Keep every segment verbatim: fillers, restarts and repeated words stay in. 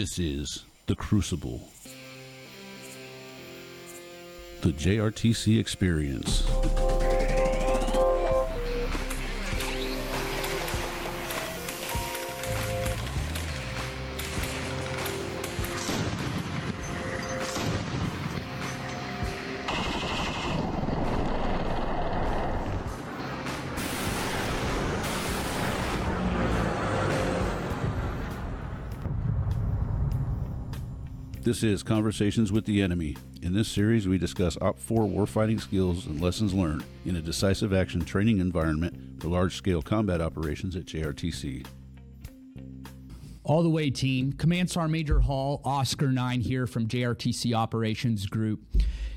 This is The Crucible, the J R T C experience. This is Conversations with the Enemy. In this series, we discuss Op four warfighting skills and lessons learned in a decisive action training environment for large-scale combat operations at J R T C. All the way, team. Command Sergeant Major Hall, Oscar nine here from J R T C Operations Group.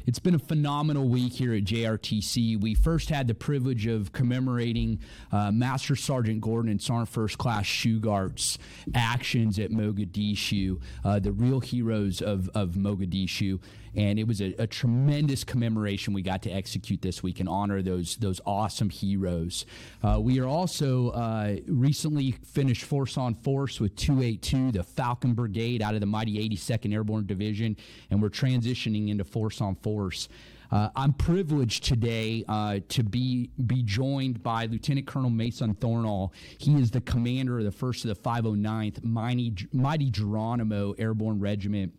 It's been a phenomenal week here at J R T C. We first had the privilege of commemorating uh, Master Sergeant Gordon and Sergeant First Class Shugart's actions at Mogadishu, uh, the real heroes of, of Mogadishu. And it was a, a tremendous commemoration we got to execute this week and honor those those awesome heroes. Uh, we are also uh, recently finished force on force with two eighty-two, the Falcon Brigade out of the mighty eighty-second Airborne Division, and we're transitioning into force on force. Uh, I'm privileged today uh, to be be joined by Lieutenant Colonel Mason Thornell. He is the commander of the first of the five oh ninth mighty, mighty Geronimo Airborne Regiment.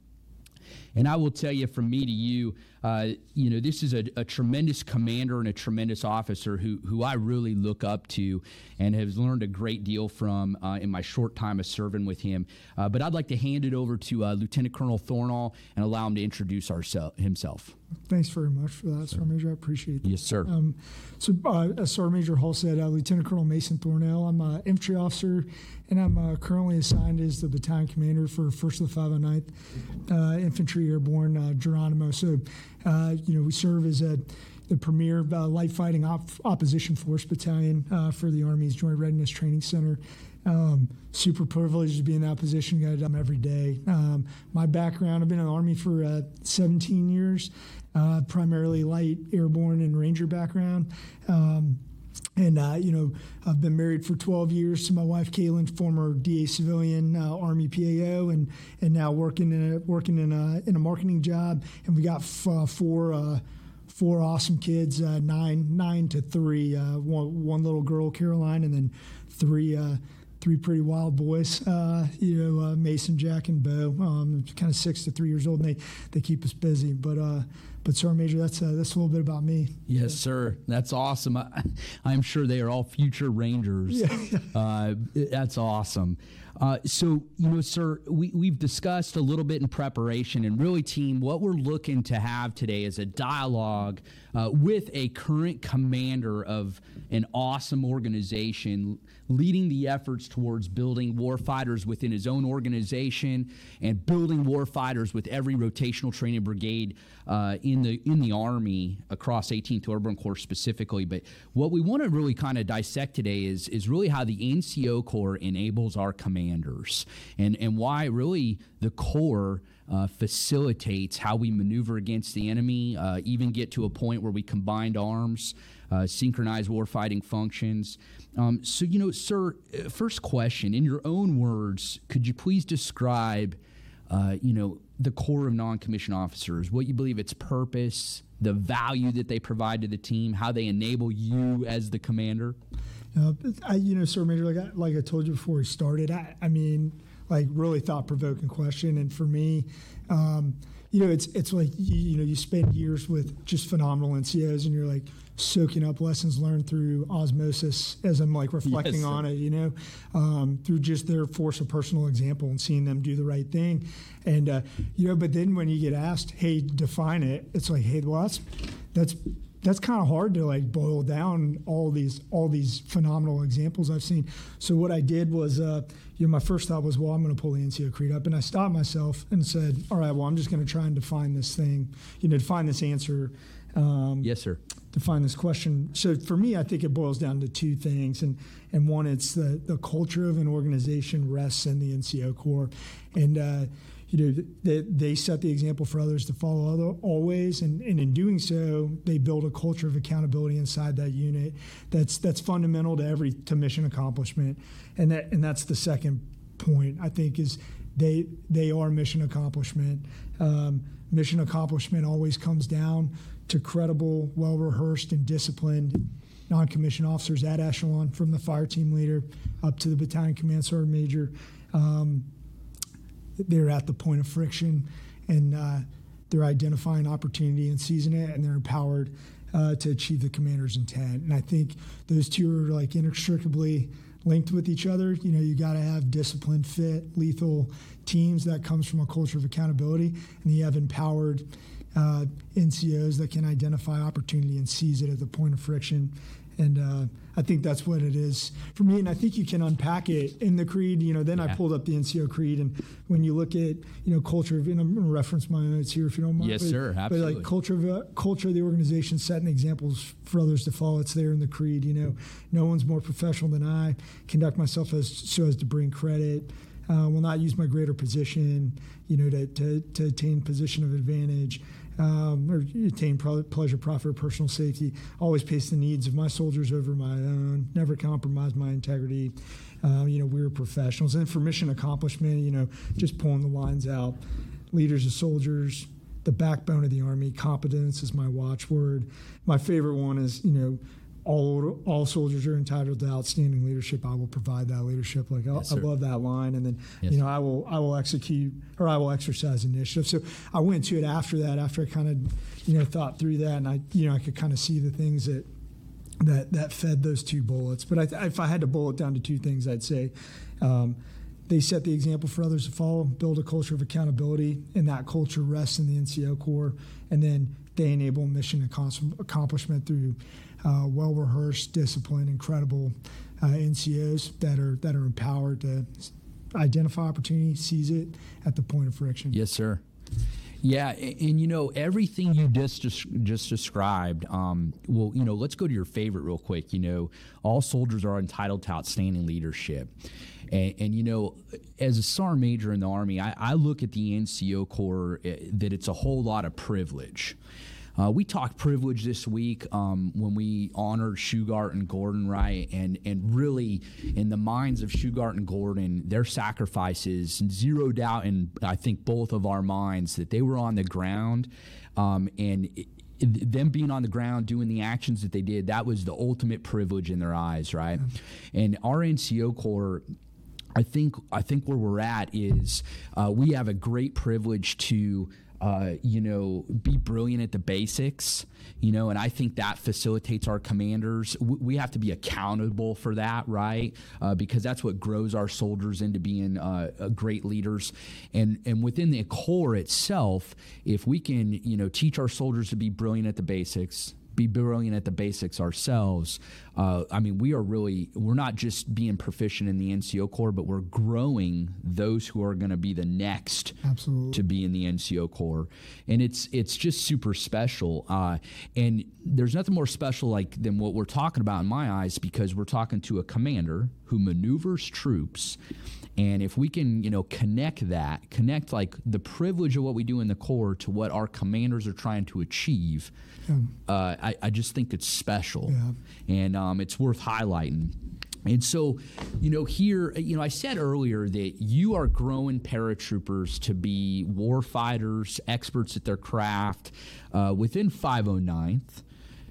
And I will tell you, from me to you, uh, you know, this is a, a tremendous commander and a tremendous officer who who I really look up to and have learned a great deal from uh, in my short time of serving with him. Uh, but I'd like to hand it over to uh, Lieutenant Colonel Thornell and allow him to introduce ourse- himself. Thanks very much for that, sir. Sergeant Major. I appreciate that. Yes, sir. Um, so uh, as Sergeant Major Hall said, uh, Lieutenant Colonel Mason Thornell. I'm an infantry officer, and I'm uh, currently assigned as the battalion commander for first of the five oh ninth uh, Infantry Airborne uh, Geronimo. So, uh, you know, we serve as a the premier uh, light fighting op- opposition force battalion uh, for the Army's Joint Readiness Training Center. Um, super privileged to be in that position. Got it done every day. Um, my background, I've been in the Army for uh, seventeen years, uh, primarily light, airborne, and ranger background. Um, and, uh, you know, I've been married for twelve years to my wife, Caitlin, former D A civilian, uh, Army P A O, and, and now working in a, working in a, in a marketing job. And we got f- uh, four, uh, Four awesome kids, uh, nine nine to three, uh, one, one little girl, Caroline, and then three uh, three pretty wild boys, uh, you know, uh, Mason, Jack, and Bo, um, kind of six to three years old, and they, they keep us busy. But uh, but Sergeant Major, that's uh, that's a little bit about me. Yes, yeah. Sir, that's awesome. I, I'm sure they are all future Rangers. Yeah. uh, that's awesome. Uh, so, you know, sir, we, we've discussed a little bit in preparation, and really, team, what we're looking to have today is a dialogue uh, with a current commander of an awesome organization leading the efforts towards building warfighters within his own organization and building warfighters with every rotational training brigade uh, in the in the Army across eighteenth Airborne Corps specifically. But what we want to really kind of dissect today is, is really how the N C O Corps enables our command. Commanders and, and why really the Corps uh, facilitates how we maneuver against the enemy, uh, even get to a point where we combined arms, uh, synchronize warfighting functions. Um, so, you know, sir, first question, in your own words, could you please describe, uh, you know, the Corps of non-commissioned officers, what you believe its purpose, the value that they provide to the team, how they enable you as the commander? Uh, I, you know, Sergeant Major, like I, like I told you before we started, I, I mean, like really thought-provoking question. And for me, um, you know, it's it's like, you, you know, you spend years with just phenomenal N C Os and you're like soaking up lessons learned through osmosis as I'm like reflecting yes, on it, you know, um, through just their force of personal example and seeing them do the right thing. And, uh, you know, but then when you get asked, hey, define it, it's like, hey, well, that's that's that's kind of hard to like boil down all these all these phenomenal examples I've seen. So what I did was, uh, you know, my first thought was, well, I'm going to pull the N C O Creed up, and I stopped myself and said, all right, well, I'm just going to try and define this thing, you know, define this answer. Um, yes, sir. Define this question. So for me, I think it boils down to two things, and and one, it's the the culture of an organization rests in the N C O Corps, and uh, you know, they, they set the example for others to follow other, always, and, and in doing so, they build a culture of accountability inside that unit. That's that's fundamental to every to mission accomplishment, and that and that's the second point I think is they they are mission accomplishment. Um, mission accomplishment always comes down to credible, well-rehearsed, and disciplined non-commissioned officers at echelon, from the fire team leader up to the battalion command sergeant major. Um, they're at the point of friction, and uh, they're identifying opportunity and seizing it, and they're empowered uh, to achieve the commander's intent. And I think those two are like inextricably linked with each other. You know, you got to have disciplined, fit, lethal teams. That comes from a culture of accountability, and you have empowered uh, N C Os that can identify opportunity and seize it at the point of friction. And uh, I think that's what it is for me. And I think you can unpack it in the creed. You know, then yeah. I pulled up the N C O creed, and when you look at, you know, culture of, and I'm going to reference my notes here if you don't mind. Yes, but, sir. Absolutely. But like culture of, uh, culture of the organization, setting examples for others to follow. It's there in the creed. You know, no one's more professional than I. Conduct myself as so as to bring credit. Uh, will not use my greater position, you know, to to, to attain position of advantage. Um, or attain pleasure, profit, or personal safety. Always place the needs of my soldiers over my own. Never compromise my integrity. Uh, you know, we're professionals. And for mission accomplishment, you know, just pulling the lines out. Leaders of soldiers, the backbone of the Army. Competence is my watchword. My favorite one is, you know, all all soldiers are entitled to outstanding leadership. I will provide that leadership. Like yes, I, I love that line. And then yes, you know, I will I will execute, or I will exercise initiative. So I went to it after that. After I kind of you know thought through that, and I you know I could kind of see the things that that that fed those two bullets. But I, if I had to bullet down to two things, I'd say um, they set the example for others to follow, build a culture of accountability, and that culture rests in the N C O Corps. And then they enable mission accomplishment through Uh, well-rehearsed, disciplined, incredible uh, N C Os that are that are empowered to identify opportunity, seize it at the point of friction. Yes, sir. Yeah, and, and you know, everything you just just described. Um, well, you know, let's go to your favorite real quick. You know, all soldiers are entitled to outstanding leadership. And, and, you know, as a sergeant major in the Army, I, I look at the N C O Corps uh, that it's a whole lot of privilege. Uh, we talked privilege this week um, when we honored Shugart and Gordon, right? And and really, in the minds of Shugart and Gordon, their sacrifices, zero doubt in, I think, both of our minds that they were on the ground. Um, and it, them being on the ground, doing the actions that they did, that was the ultimate privilege in their eyes, right? Mm-hmm. And our N C O Corps, I think, I think where we're at is uh, we have a great privilege to Uh, you know, be brilliant at the basics, you know, and I think that facilitates our commanders. We, we have to be accountable for that, right? Uh, because that's what grows our soldiers into being uh, uh, great leaders. And and within the Corps itself, if we can, you know, teach our soldiers to be brilliant at the basics, be brilliant at the basics ourselves. Uh, I mean, we are really, we're not just being proficient in the N C O Corps, but we're growing those who are going to be the next Absolutely. To be in the N C O Corps. And it's it's just super special. Uh, and there's nothing more special like than what we're talking about in my eyes, because we're talking to a commander who maneuvers troops. And if we can, you know, connect that, connect like the privilege of what we do in the Corps to what our commanders are trying to achieve, yeah. uh, I, I just think it's special. Yeah. And um, it's worth highlighting. And so, you know, here, you know, I said earlier that you are growing paratroopers to be warfighters, experts at their craft uh, within five oh ninth.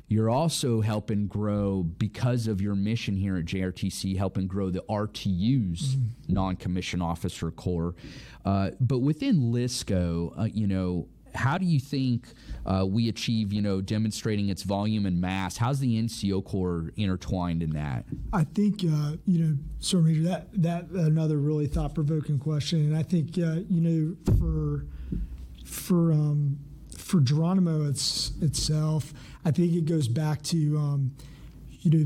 You're also helping grow, because of your mission here at J R T C, helping grow the R T U's mm. non-commissioned officer corps. Uh, but within LISCO, uh, you know, how do you think uh, we achieve, you know, demonstrating its volume and mass? How's the N C O Corps intertwined in that? I think, uh, you know, Sergeant Major, that that another really thought-provoking question. And I think, uh, you know, for for um, for Geronimo it's, itself. I think it goes back to, um, you know,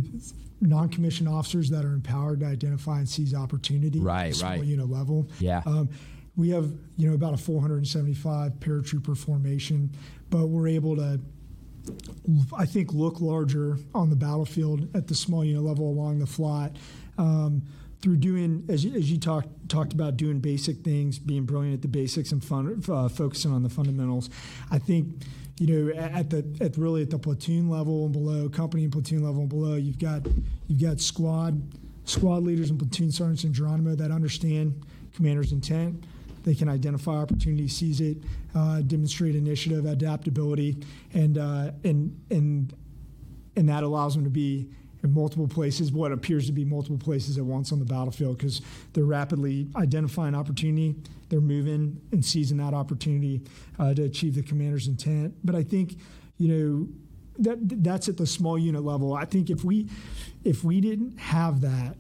non-commissioned officers that are empowered to identify and seize opportunity. Right, at right. You know, level. Yeah. Um, we have, you know, about a four hundred seventy-five paratrooper formation, but we're able to, I think, look larger on the battlefield at the small unit level along the FLOT. Um, through doing, as you, as you talked talked about, doing basic things, being brilliant at the basics, and fun, uh, focusing on the fundamentals. I think, you know, at the at really at the platoon level and below, company and platoon level and below, you've got you've got squad squad leaders and platoon sergeants in Geronimo that understand commander's intent. They can identify opportunity, seize it, uh, demonstrate initiative, adaptability, and uh, and and and that allows them to be in multiple places, what appears to be multiple places at once on the battlefield, because they're rapidly identifying opportunity, they're moving and seizing that opportunity uh, to achieve the commander's intent. But I think, you know, that that's at the small unit level. I think if we if we didn't have that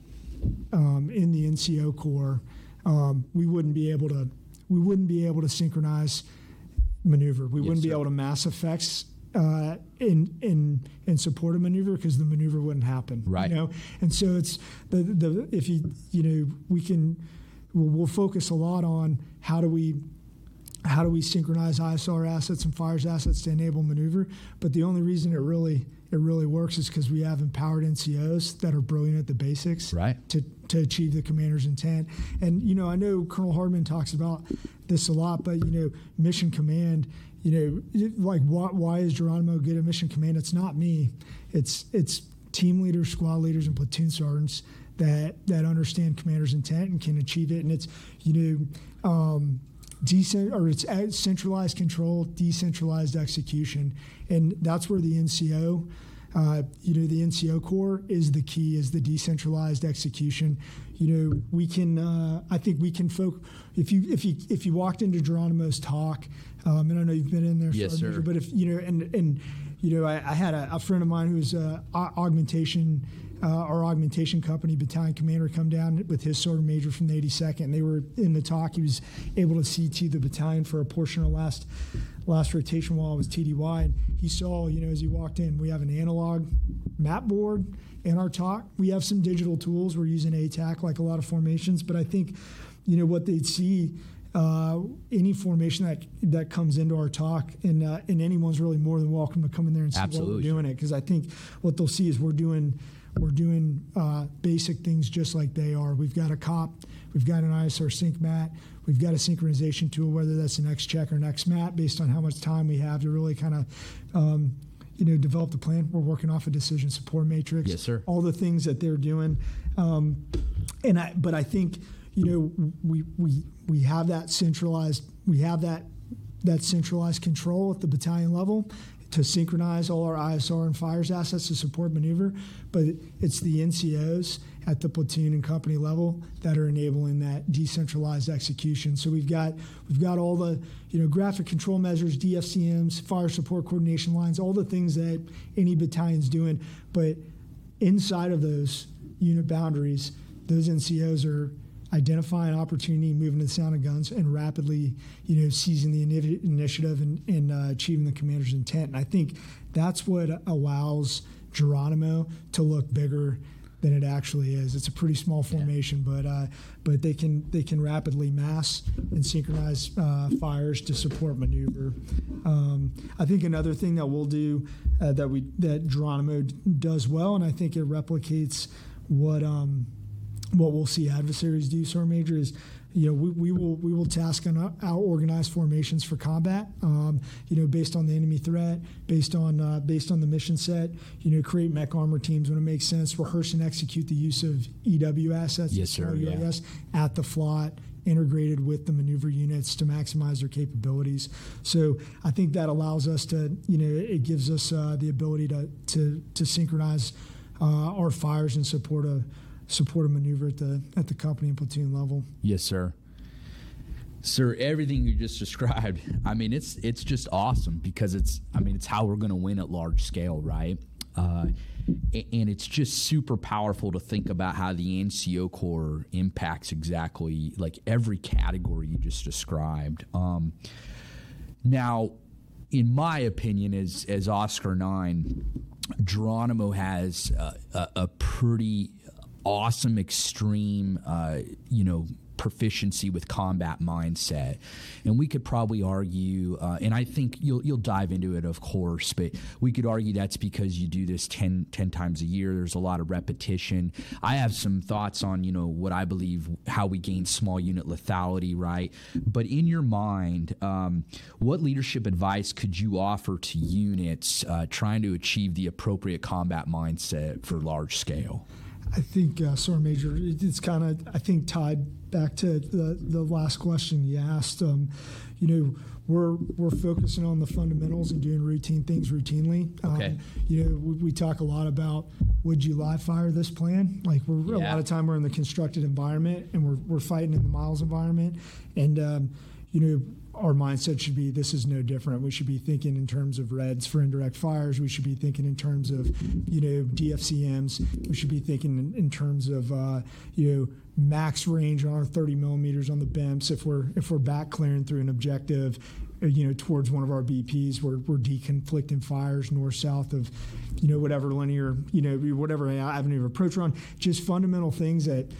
um, in the N C O Corps, um, we wouldn't be able to we wouldn't be able to synchronize maneuver. We yes, wouldn't be sir. able to mass effects. Uh, in in in support of maneuver, because the maneuver wouldn't happen, right? You know? And so it's the the if you you know we can we'll, we'll focus a lot on how do we how do we synchronize I S R assets and FIRES assets to enable maneuver, but the only reason it really it really works is because we have empowered N C Os that are brilliant at the basics, right? To to achieve the commander's intent. And you know I know Colonel Hardman talks about this a lot, but you know mission command. You know, like why, why is Geronimo good at mission command? It's not me. It's it's team leaders, squad leaders, and platoon sergeants that that understand commander's intent and can achieve it. And it's you know, um, decent or it's centralized control, decentralized execution, and that's where the N C O, uh, you know, the N C O Corps is the key, is the decentralized execution. You know, we can. Uh, I think we can. Folk, if you if you if you walked into Geronimo's talk. Um, and I know you've been in there, yes, sir. Measure, but if you know, and and you know, I, I had a, a friend of mine who was a augmentation, uh, our augmentation company battalion commander, come down with his sergeant major from the eighty-second. And they were in the talk. He was able to C T the battalion for a portion of last last rotation while I was T D Y. And he saw, you know, as he walked in, we have an analog map board in our talk. We have some digital tools. We're using A TAC like a lot of formations, but I think, you know, what they'd see. Uh, any formation that that comes into our talk, and uh, and anyone's really more than welcome to come in there and see Absolutely. what we're doing. It because I think what they'll see is we're doing we're doing uh, basic things just like they are. We've got a COP, we've got an I S R sync mat, we've got a synchronization tool, whether that's an X check or an X mat, based on how much time we have to really kind of um, you know develop the plan. We're working off a decision support matrix. Yes, sir. All the things that they're doing, um, and I but I think. You know, we, we we have that centralized we have that that centralized control at the battalion level to synchronize all our I S R and FIRES assets to support maneuver, but it's the N C Os at the platoon and company level that are enabling that decentralized execution. So we've got we've got all the you know graphic control measures, D F C Ms, fire support coordination lines, all the things that any battalion's doing, but inside of those unit boundaries, those N C Os are identifying opportunity, moving to the sound of guns, and rapidly, you know, seizing the initi- initiative and, and uh, achieving the commander's intent. And I think that's what allows Geronimo to look bigger than it actually is. It's a pretty small formation, yeah. but uh, but they can they can rapidly mass and synchronize uh, fires to support maneuver. Um, I think another thing that we'll do uh, that we that Geronimo d- does well, and I think it replicates what. Um, What we'll see adversaries do, Sergeant Major, is, you know, we, we will we will task on our organized formations for combat, um, you know, based on the enemy threat, based on uh, based on the mission set, you know, create mech armor teams when it makes sense, rehearse and execute the use of E W assets, yes, sir, yeah. at the FLOT, integrated with the maneuver units to maximize their capabilities. So I think that allows us to, you know, it gives us uh, the ability to to to synchronize uh, our fires in support of. Support a maneuver at the at the company and platoon level. Yes, sir. Sir, everything you just described, I mean, it's it's just awesome because it's, I mean, it's how we're going to win at large scale, right? Uh, and it's just super powerful to think about how the N C O Corps impacts exactly like every category you just described. Um, now, in my opinion, as as Oscar Nine, Geronimo has a, a, a pretty awesome, extreme, uh, you know, proficiency with combat mindset, and we could probably argue, uh, and I think you'll you'll dive into it, of course, but we could argue that's because you do this ten, ten times a year. There's a lot of repetition. I have some thoughts on, you know, what I believe how we gain small unit lethality, right? But in your mind, um, what leadership advice could you offer to units uh, trying to achieve the appropriate combat mindset for large scale? I think, uh, Sergeant Major, it's kind of, I think, tied back to the, the last question you asked. Um, you know, we're we're focusing on the fundamentals and doing routine things routinely. Um, okay. You know, we, we talk a lot about, would you live fire this plan? Like, we're yeah. a lot of time we're in the constructed environment, and we're we're fighting in the miles environment, and um, you know. Our mindset should be, this is no different. We should be thinking in terms of reds for indirect fires. We should be thinking in terms of, you know, D F C Ms. We should be thinking in, in terms of, uh, you know, max range on our thirty millimeters on the B I M Ps. If we're if we're back clearing through an objective, you know, towards one of our B Ps, we're we're deconflicting fires north south of, you know, whatever linear, you know, whatever avenue of approach we're on. Just fundamental things that.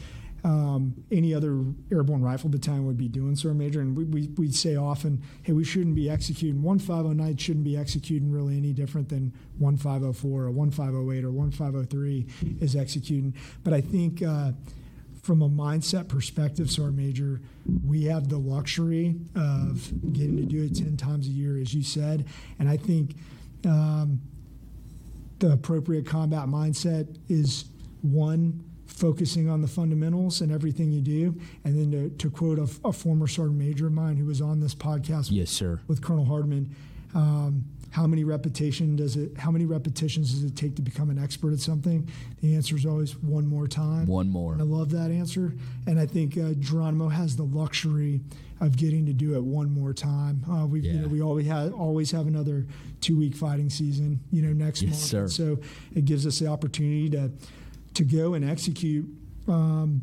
Um, any other airborne rifle battalion would be doing, Sergeant Major, and we, we we say often, hey, we shouldn't be executing, one five oh nine shouldn't be executing really any different than one five oh four or one five oh eight or one five oh three is executing. But I think uh, from a mindset perspective, Sergeant Major, we have the luxury of getting to do it ten times a year, as you said, and I think um, the appropriate combat mindset is one, focusing on the fundamentals and everything you do. And then to, to quote a, a former Sergeant Major of mine who was on this podcast yes, sir. with Colonel Hardman, um, how many repetition does it, how many repetitions does it take to become an expert at something? The answer is always one more time. One more. And I love that answer. And I think uh, Geronimo has the luxury of getting to do it one more time. Uh, we yeah. you know, we always have, always have another two-week fighting season, you know, next yes, month. Sir. So it gives us the opportunity to to go and execute um,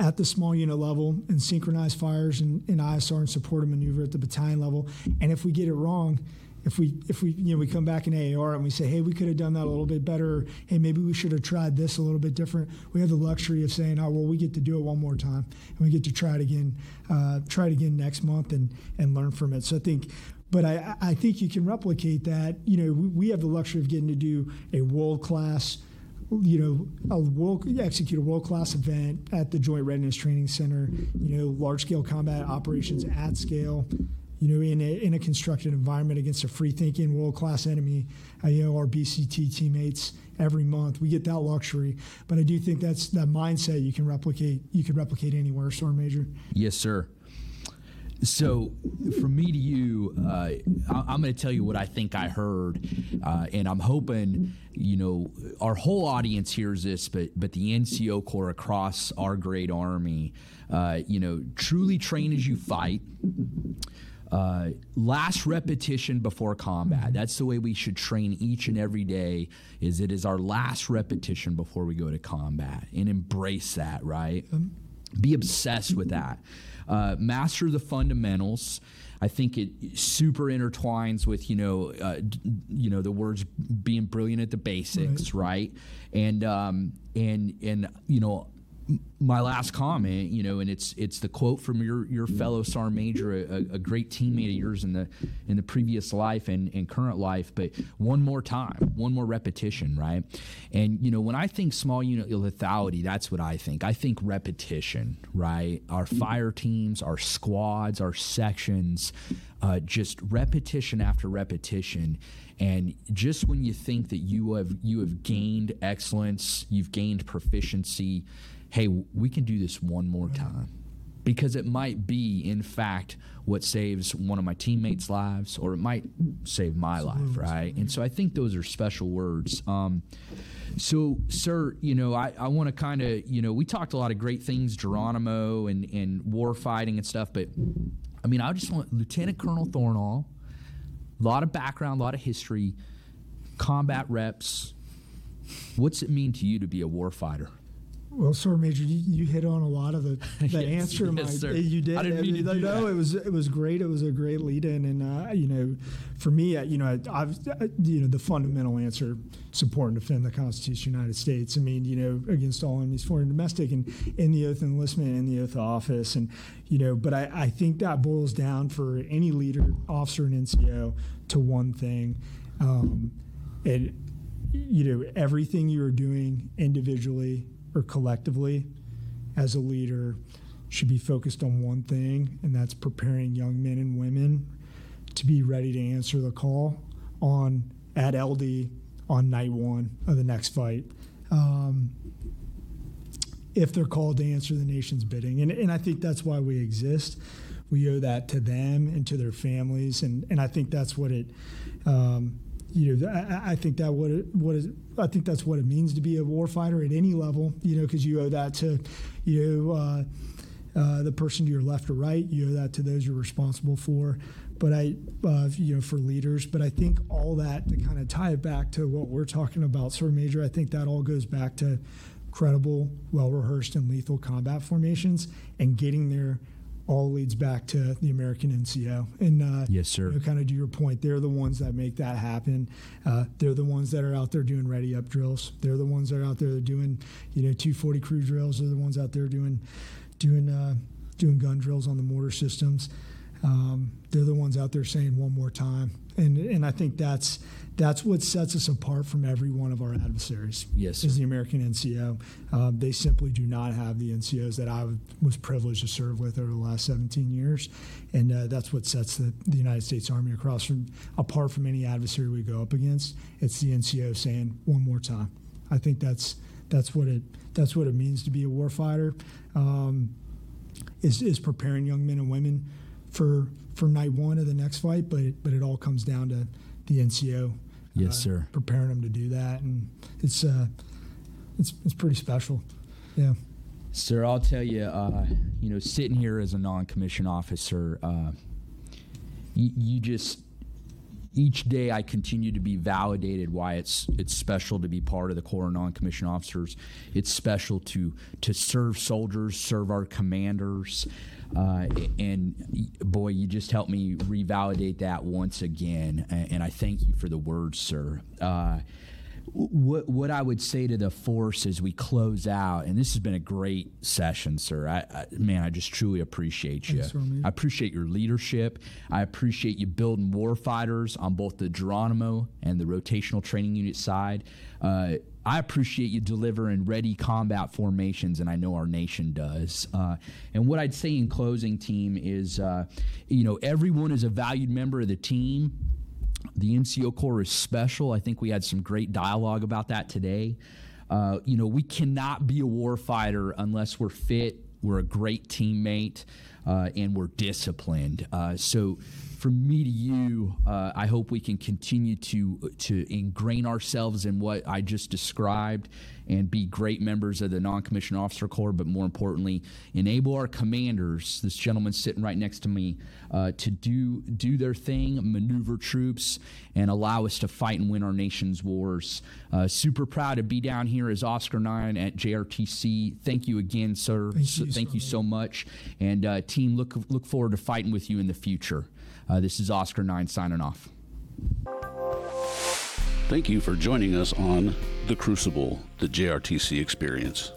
at the small unit level and synchronize fires and, and I S R and support a maneuver at the battalion level. And if we get it wrong, if we if we you know we come back in A A R and we say, hey, we could have done that a little bit better, hey, maybe we should have tried this a little bit different, we have the luxury of saying, oh, well, we get to do it one more time, and we get to try it again, uh, try it again next month and, and learn from it. So I think But I, I think you can replicate that. You know, we, we have the luxury of getting to do a world-class you know, a world, execute a world-class event at the Joint Readiness Training Center, you know, large-scale combat operations at scale, you know, in a, in a constructed environment against a free-thinking world-class enemy, uh, you know, our B C T teammates every month. We get that luxury. But I do think that's that mindset you can replicate, you can replicate anywhere, Sergeant Major. Yes, sir. So from me to you, uh, I, I'm going to tell you what I think I heard, uh, and I'm hoping, you know, our whole audience hears this, but but the N C O Corps across our great Army, uh, you know, truly train as you fight. Uh, last repetition before combat. That's the way we should train each and every day, is it is our last repetition before we go to combat, and embrace that, right? Be obsessed with that. Uh, master the fundamentals. I think it super intertwines with, you know, uh, d- you know, the words being brilliant at the basics, right? right? And um, and and you know, m- my last comment, you know, and it's it's the quote from your your fellow Sergeant Major, a, a great teammate of yours in the in the previous life and, and current life, but one more time, one more repetition, right? And you know, when I think small unit lethality, that's what I think. I think repetition, right? Our fire teams, our squads, our sections, uh, just repetition after repetition. And just when you think that you have you have gained excellence, you've gained proficiency, hey, we can do this one more time, because it might be, in fact, what saves one of my teammates' lives, or it might save my life, right? And so I think those are special words. Um, so, sir, you know, I, I want to kind of, you know, we talked a lot of great things, Geronimo and, and war fighting and stuff, but, I mean, I just want Lieutenant Colonel Thornell, a lot of background, a lot of history, combat reps. What's it mean to you to be a war fighter? Well, Sergeant Major, you, you hit on a lot of the, the yes, answer. Yes, my, sir. You did. I didn't mean to do no, that. it was it was great. It was a great lead-in, and uh, you know, for me, uh, you know, I, I've uh, you know the fundamental answer: support and defend the Constitution of the United States. I mean, you know, against all enemies, foreign and domestic, and in the oath of enlistment, in the oath of office, and you know. But I, I think that boils down for any leader, officer, and N C O to one thing, um, and you know, everything you are doing individually or collectively as a leader should be focused on one thing, and that's preparing young men and women to be ready to answer the call on at L D on night one of the next fight. Um, if they're called to answer the nation's bidding. And, and I think that's why we exist. We owe that to them and to their families. And, and I think that's what it, um, you know, I, I think that what it, what is, I think that's what it means to be a warfighter at any level, you know, because you owe that to, you know, uh, uh, the person to your left or right, you owe that to those you're responsible for. But I, uh, you know, for leaders, but I think all that, to kind of tie it back to what we're talking about, Sir Major, I think that all goes back to credible, well-rehearsed, and lethal combat formations, and getting there all leads back to the American N C O. And uh, yes, sir. You know, kind of to your point, they're the ones that make that happen. Uh, they're the ones that are out there doing ready-up drills. They're the ones that are out there doing, you know, two forty crew drills. They're the ones out there doing, doing, uh, doing gun drills on the mortar systems. Um, they're the ones out there saying one more time. And and I think that's that's what sets us apart from every one of our adversaries. Yes, sir. Is the American N C O. Uh, they simply do not have the N C Os that I w- was privileged to serve with over the last seventeen years. And uh, that's what sets the, the United States Army across from apart from any adversary we go up against. It's the N C O saying one more time. I think that's that's what it that's what it means to be a warfighter. Um, is is preparing young men and women for for night one of the next fight, but it, but it all comes down to the N C O. Yes, uh, sir. Preparing them to do that, and it's uh, it's it's pretty special. Yeah, sir. I'll tell you, uh, you know, sitting here as a non-commissioned officer, uh, you, you just each day I continue to be validated why it's it's special to be part of the Corps of Non-Commissioned Officers. It's special to to serve soldiers, serve our commanders. Uh, and boy, you just helped me revalidate that once again, and I thank you for the words, sir. Uh, what what I would say to the force as we close out, and this has been a great session, sir. I, I man, I just truly appreciate you. Thanks, I appreciate your leadership. I appreciate you building warfighters on both the Geronimo and the rotational training unit side. Uh, I appreciate you delivering ready combat formations, and I know our nation does. Uh, and what I'd say in closing, team, is uh, you know, everyone is a valued member of the team. The N C O Corps is special. I think we had some great dialogue about that today. Uh, you know, we cannot be a warfighter unless we're fit, we're a great teammate, uh, and we're disciplined. Uh, so from me to you, uh, I hope we can continue to to ingrain ourselves in what I just described and be great members of the Non-Commissioned Officer Corps, but more importantly, enable our commanders, this gentleman sitting right next to me, uh, to do do their thing, maneuver troops, and allow us to fight and win our nation's wars. Uh, super proud to be down here as Oscar nine at J R T C. Thank you again, sir. Thank you so, thank you so much. And uh, team, look look forward to fighting with you in the future. Uh, this is Oscar nine signing off. Thank you for joining us on The Crucible, the J R T C experience.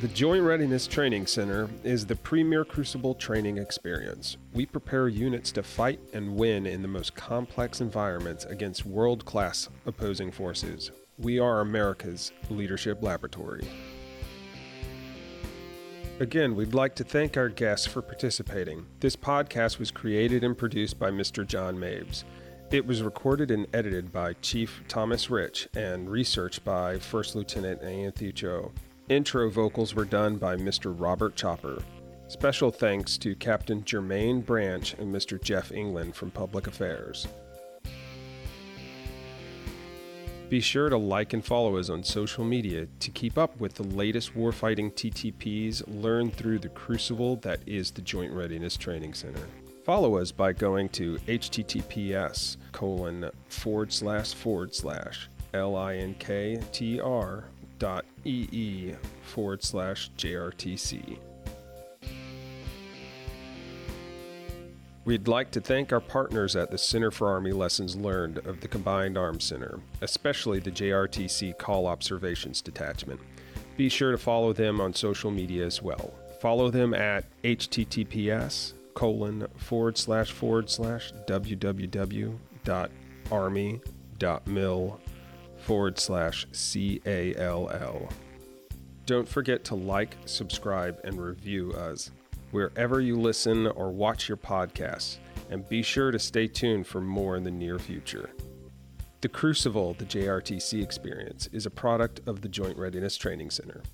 The Joint Readiness Training Center is the premier Crucible training experience. We prepare units to fight and win in the most complex environments against world-class opposing forces. We are America's leadership laboratory. Again, we'd like to thank our guests for participating. This podcast was created and produced by Mister John Mabes. It was recorded and edited by Chief Thomas Rich and researched by First Lieutenant Anthony Cho. Intro vocals were done by Mister Robert Chopper. Special thanks to Captain Jermaine Branch and Mister Jeff England from Public Affairs. Be sure to like and follow us on social media to keep up with the latest warfighting T T Ps learned through the crucible that is the Joint Readiness Training Center. Follow us by going to https colon forward slash forward slash linktr dot ee forward slash jrtc. We'd like to thank our partners at the Center for Army Lessons Learned of the Combined Arms Center, especially the J R T C Call Observations Detachment. Be sure to follow them on social media as well. Follow them at https colon forward slash forward slash www.army.mil forward slash C A L L. Don't forget to like, subscribe, and review us wherever you listen or watch your podcasts, and be sure to stay tuned for more in the near future. The Crucible, the J R T C experience, is a product of the Joint Readiness Training Center.